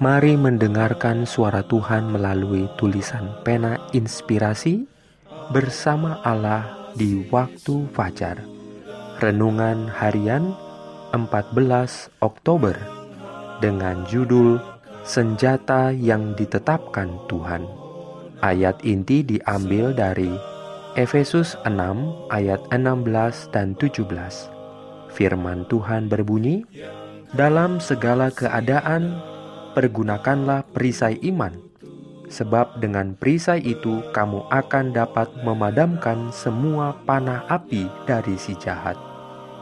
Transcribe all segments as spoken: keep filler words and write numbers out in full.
Mari mendengarkan suara Tuhan melalui tulisan pena inspirasi bersama Allah di waktu fajar. Renungan harian empat belas Oktober dengan judul Senjata yang Ditetapkan Tuhan. Ayat inti diambil dari Efesus enam ayat enam belas dan tujuh belas. Firman Tuhan berbunyi, "Dalam segala keadaan pergunakanlah perisai iman, sebab dengan perisai itu kamu akan dapat memadamkan semua panah api dari si jahat.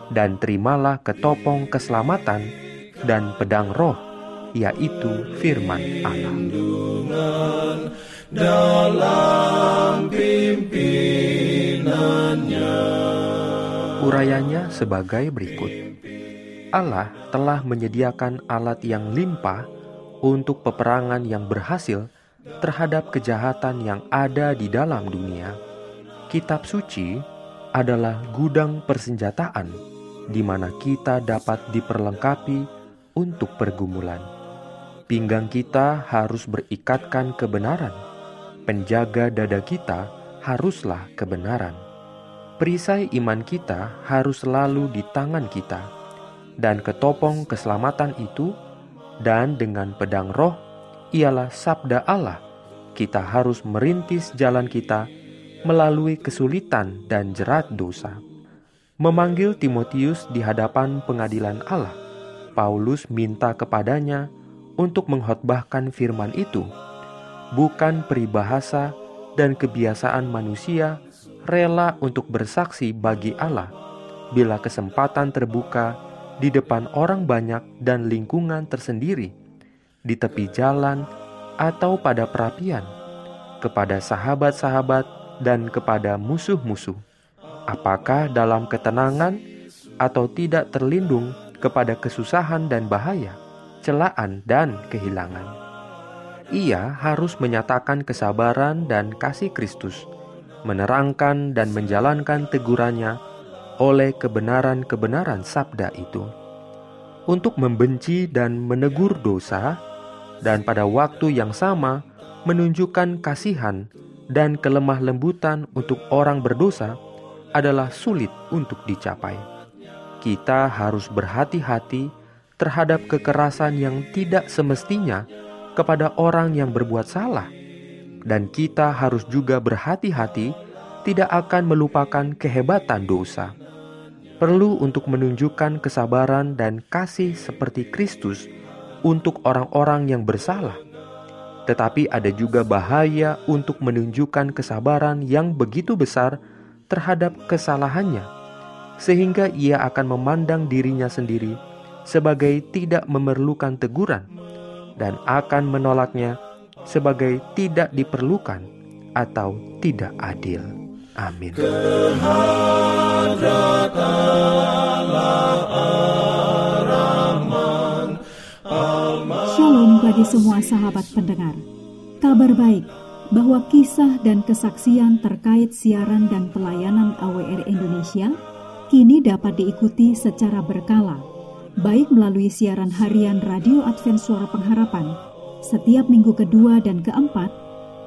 Dan terimalah ketopong keselamatan dan pedang roh, yaitu firman Allah." Urayanya sebagai berikut. Allah telah menyediakan alat yang limpah untuk peperangan yang berhasil terhadap kejahatan yang ada di dalam dunia. Kitab suci adalah gudang persenjataan di mana kita dapat diperlengkapi untuk pergumulan. Pinggang kita harus berikatkan kebenaran. Penjaga dada kita haruslah kebenaran. Perisai iman kita harus selalu di tangan kita, dan ketopong keselamatan itu dan dengan pedang roh ialah sabda Allah. Kita harus merintis jalan kita melalui kesulitan dan jerat dosa. Memanggil Timotius di hadapan pengadilan Allah, Paulus minta kepadanya untuk mengkhotbahkan firman itu, bukan peribahasa dan kebiasaan manusia, rela untuk bersaksi bagi Allah bila kesempatan terbuka di depan orang banyak dan lingkungan tersendiri, di tepi jalan atau pada perapian, kepada sahabat-sahabat dan kepada musuh-musuh. Apakah dalam ketenangan atau tidak terlindung kepada kesusahan dan bahaya, celaan dan kehilangan? Ia harus menyatakan kesabaran dan kasih Kristus, menerangkan dan menjalankan tegurannya oleh kebenaran-kebenaran sabda itu, untuk membenci dan menegur dosa, dan pada waktu yang sama menunjukkan kasihan dan kelemah lembutan untuk orang berdosa adalah sulit untuk dicapai. Kita harus berhati-hati terhadap kekerasan yang tidak semestinya kepada orang yang berbuat salah, dan kita harus juga berhati-hati tidak akan melupakan kehebatan dosa. Perlu untuk menunjukkan kesabaran dan kasih seperti Kristus untuk orang-orang yang bersalah. Tetapi ada juga bahaya untuk menunjukkan kesabaran yang begitu besar terhadap kesalahannya, sehingga ia akan memandang dirinya sendiri sebagai tidak memerlukan teguran dan akan menolaknya sebagai tidak diperlukan atau tidak adil. Amin. Shalom bagi semua sahabat pendengar. Kabar baik bahwa kisah dan kesaksian terkait siaran dan pelayanan A W R Indonesia kini dapat diikuti secara berkala, baik melalui siaran harian Radio Advent Suara Pengharapan setiap minggu kedua dan keempat,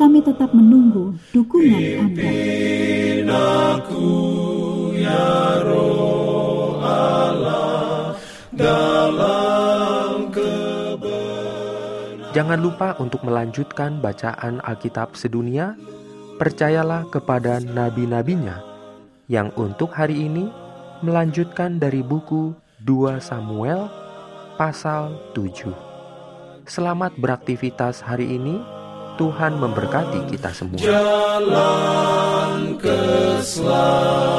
Kami tetap menunggu dukungan Anda. Jangan lupa untuk melanjutkan bacaan Alkitab sedunia. Percayalah kepada nabi-nabinya yang untuk hari ini melanjutkan dari buku dua Samuel pasal tujuh. Selamat beraktivitas hari ini. Tuhan memberkati kita semua. Jalan ke selamat.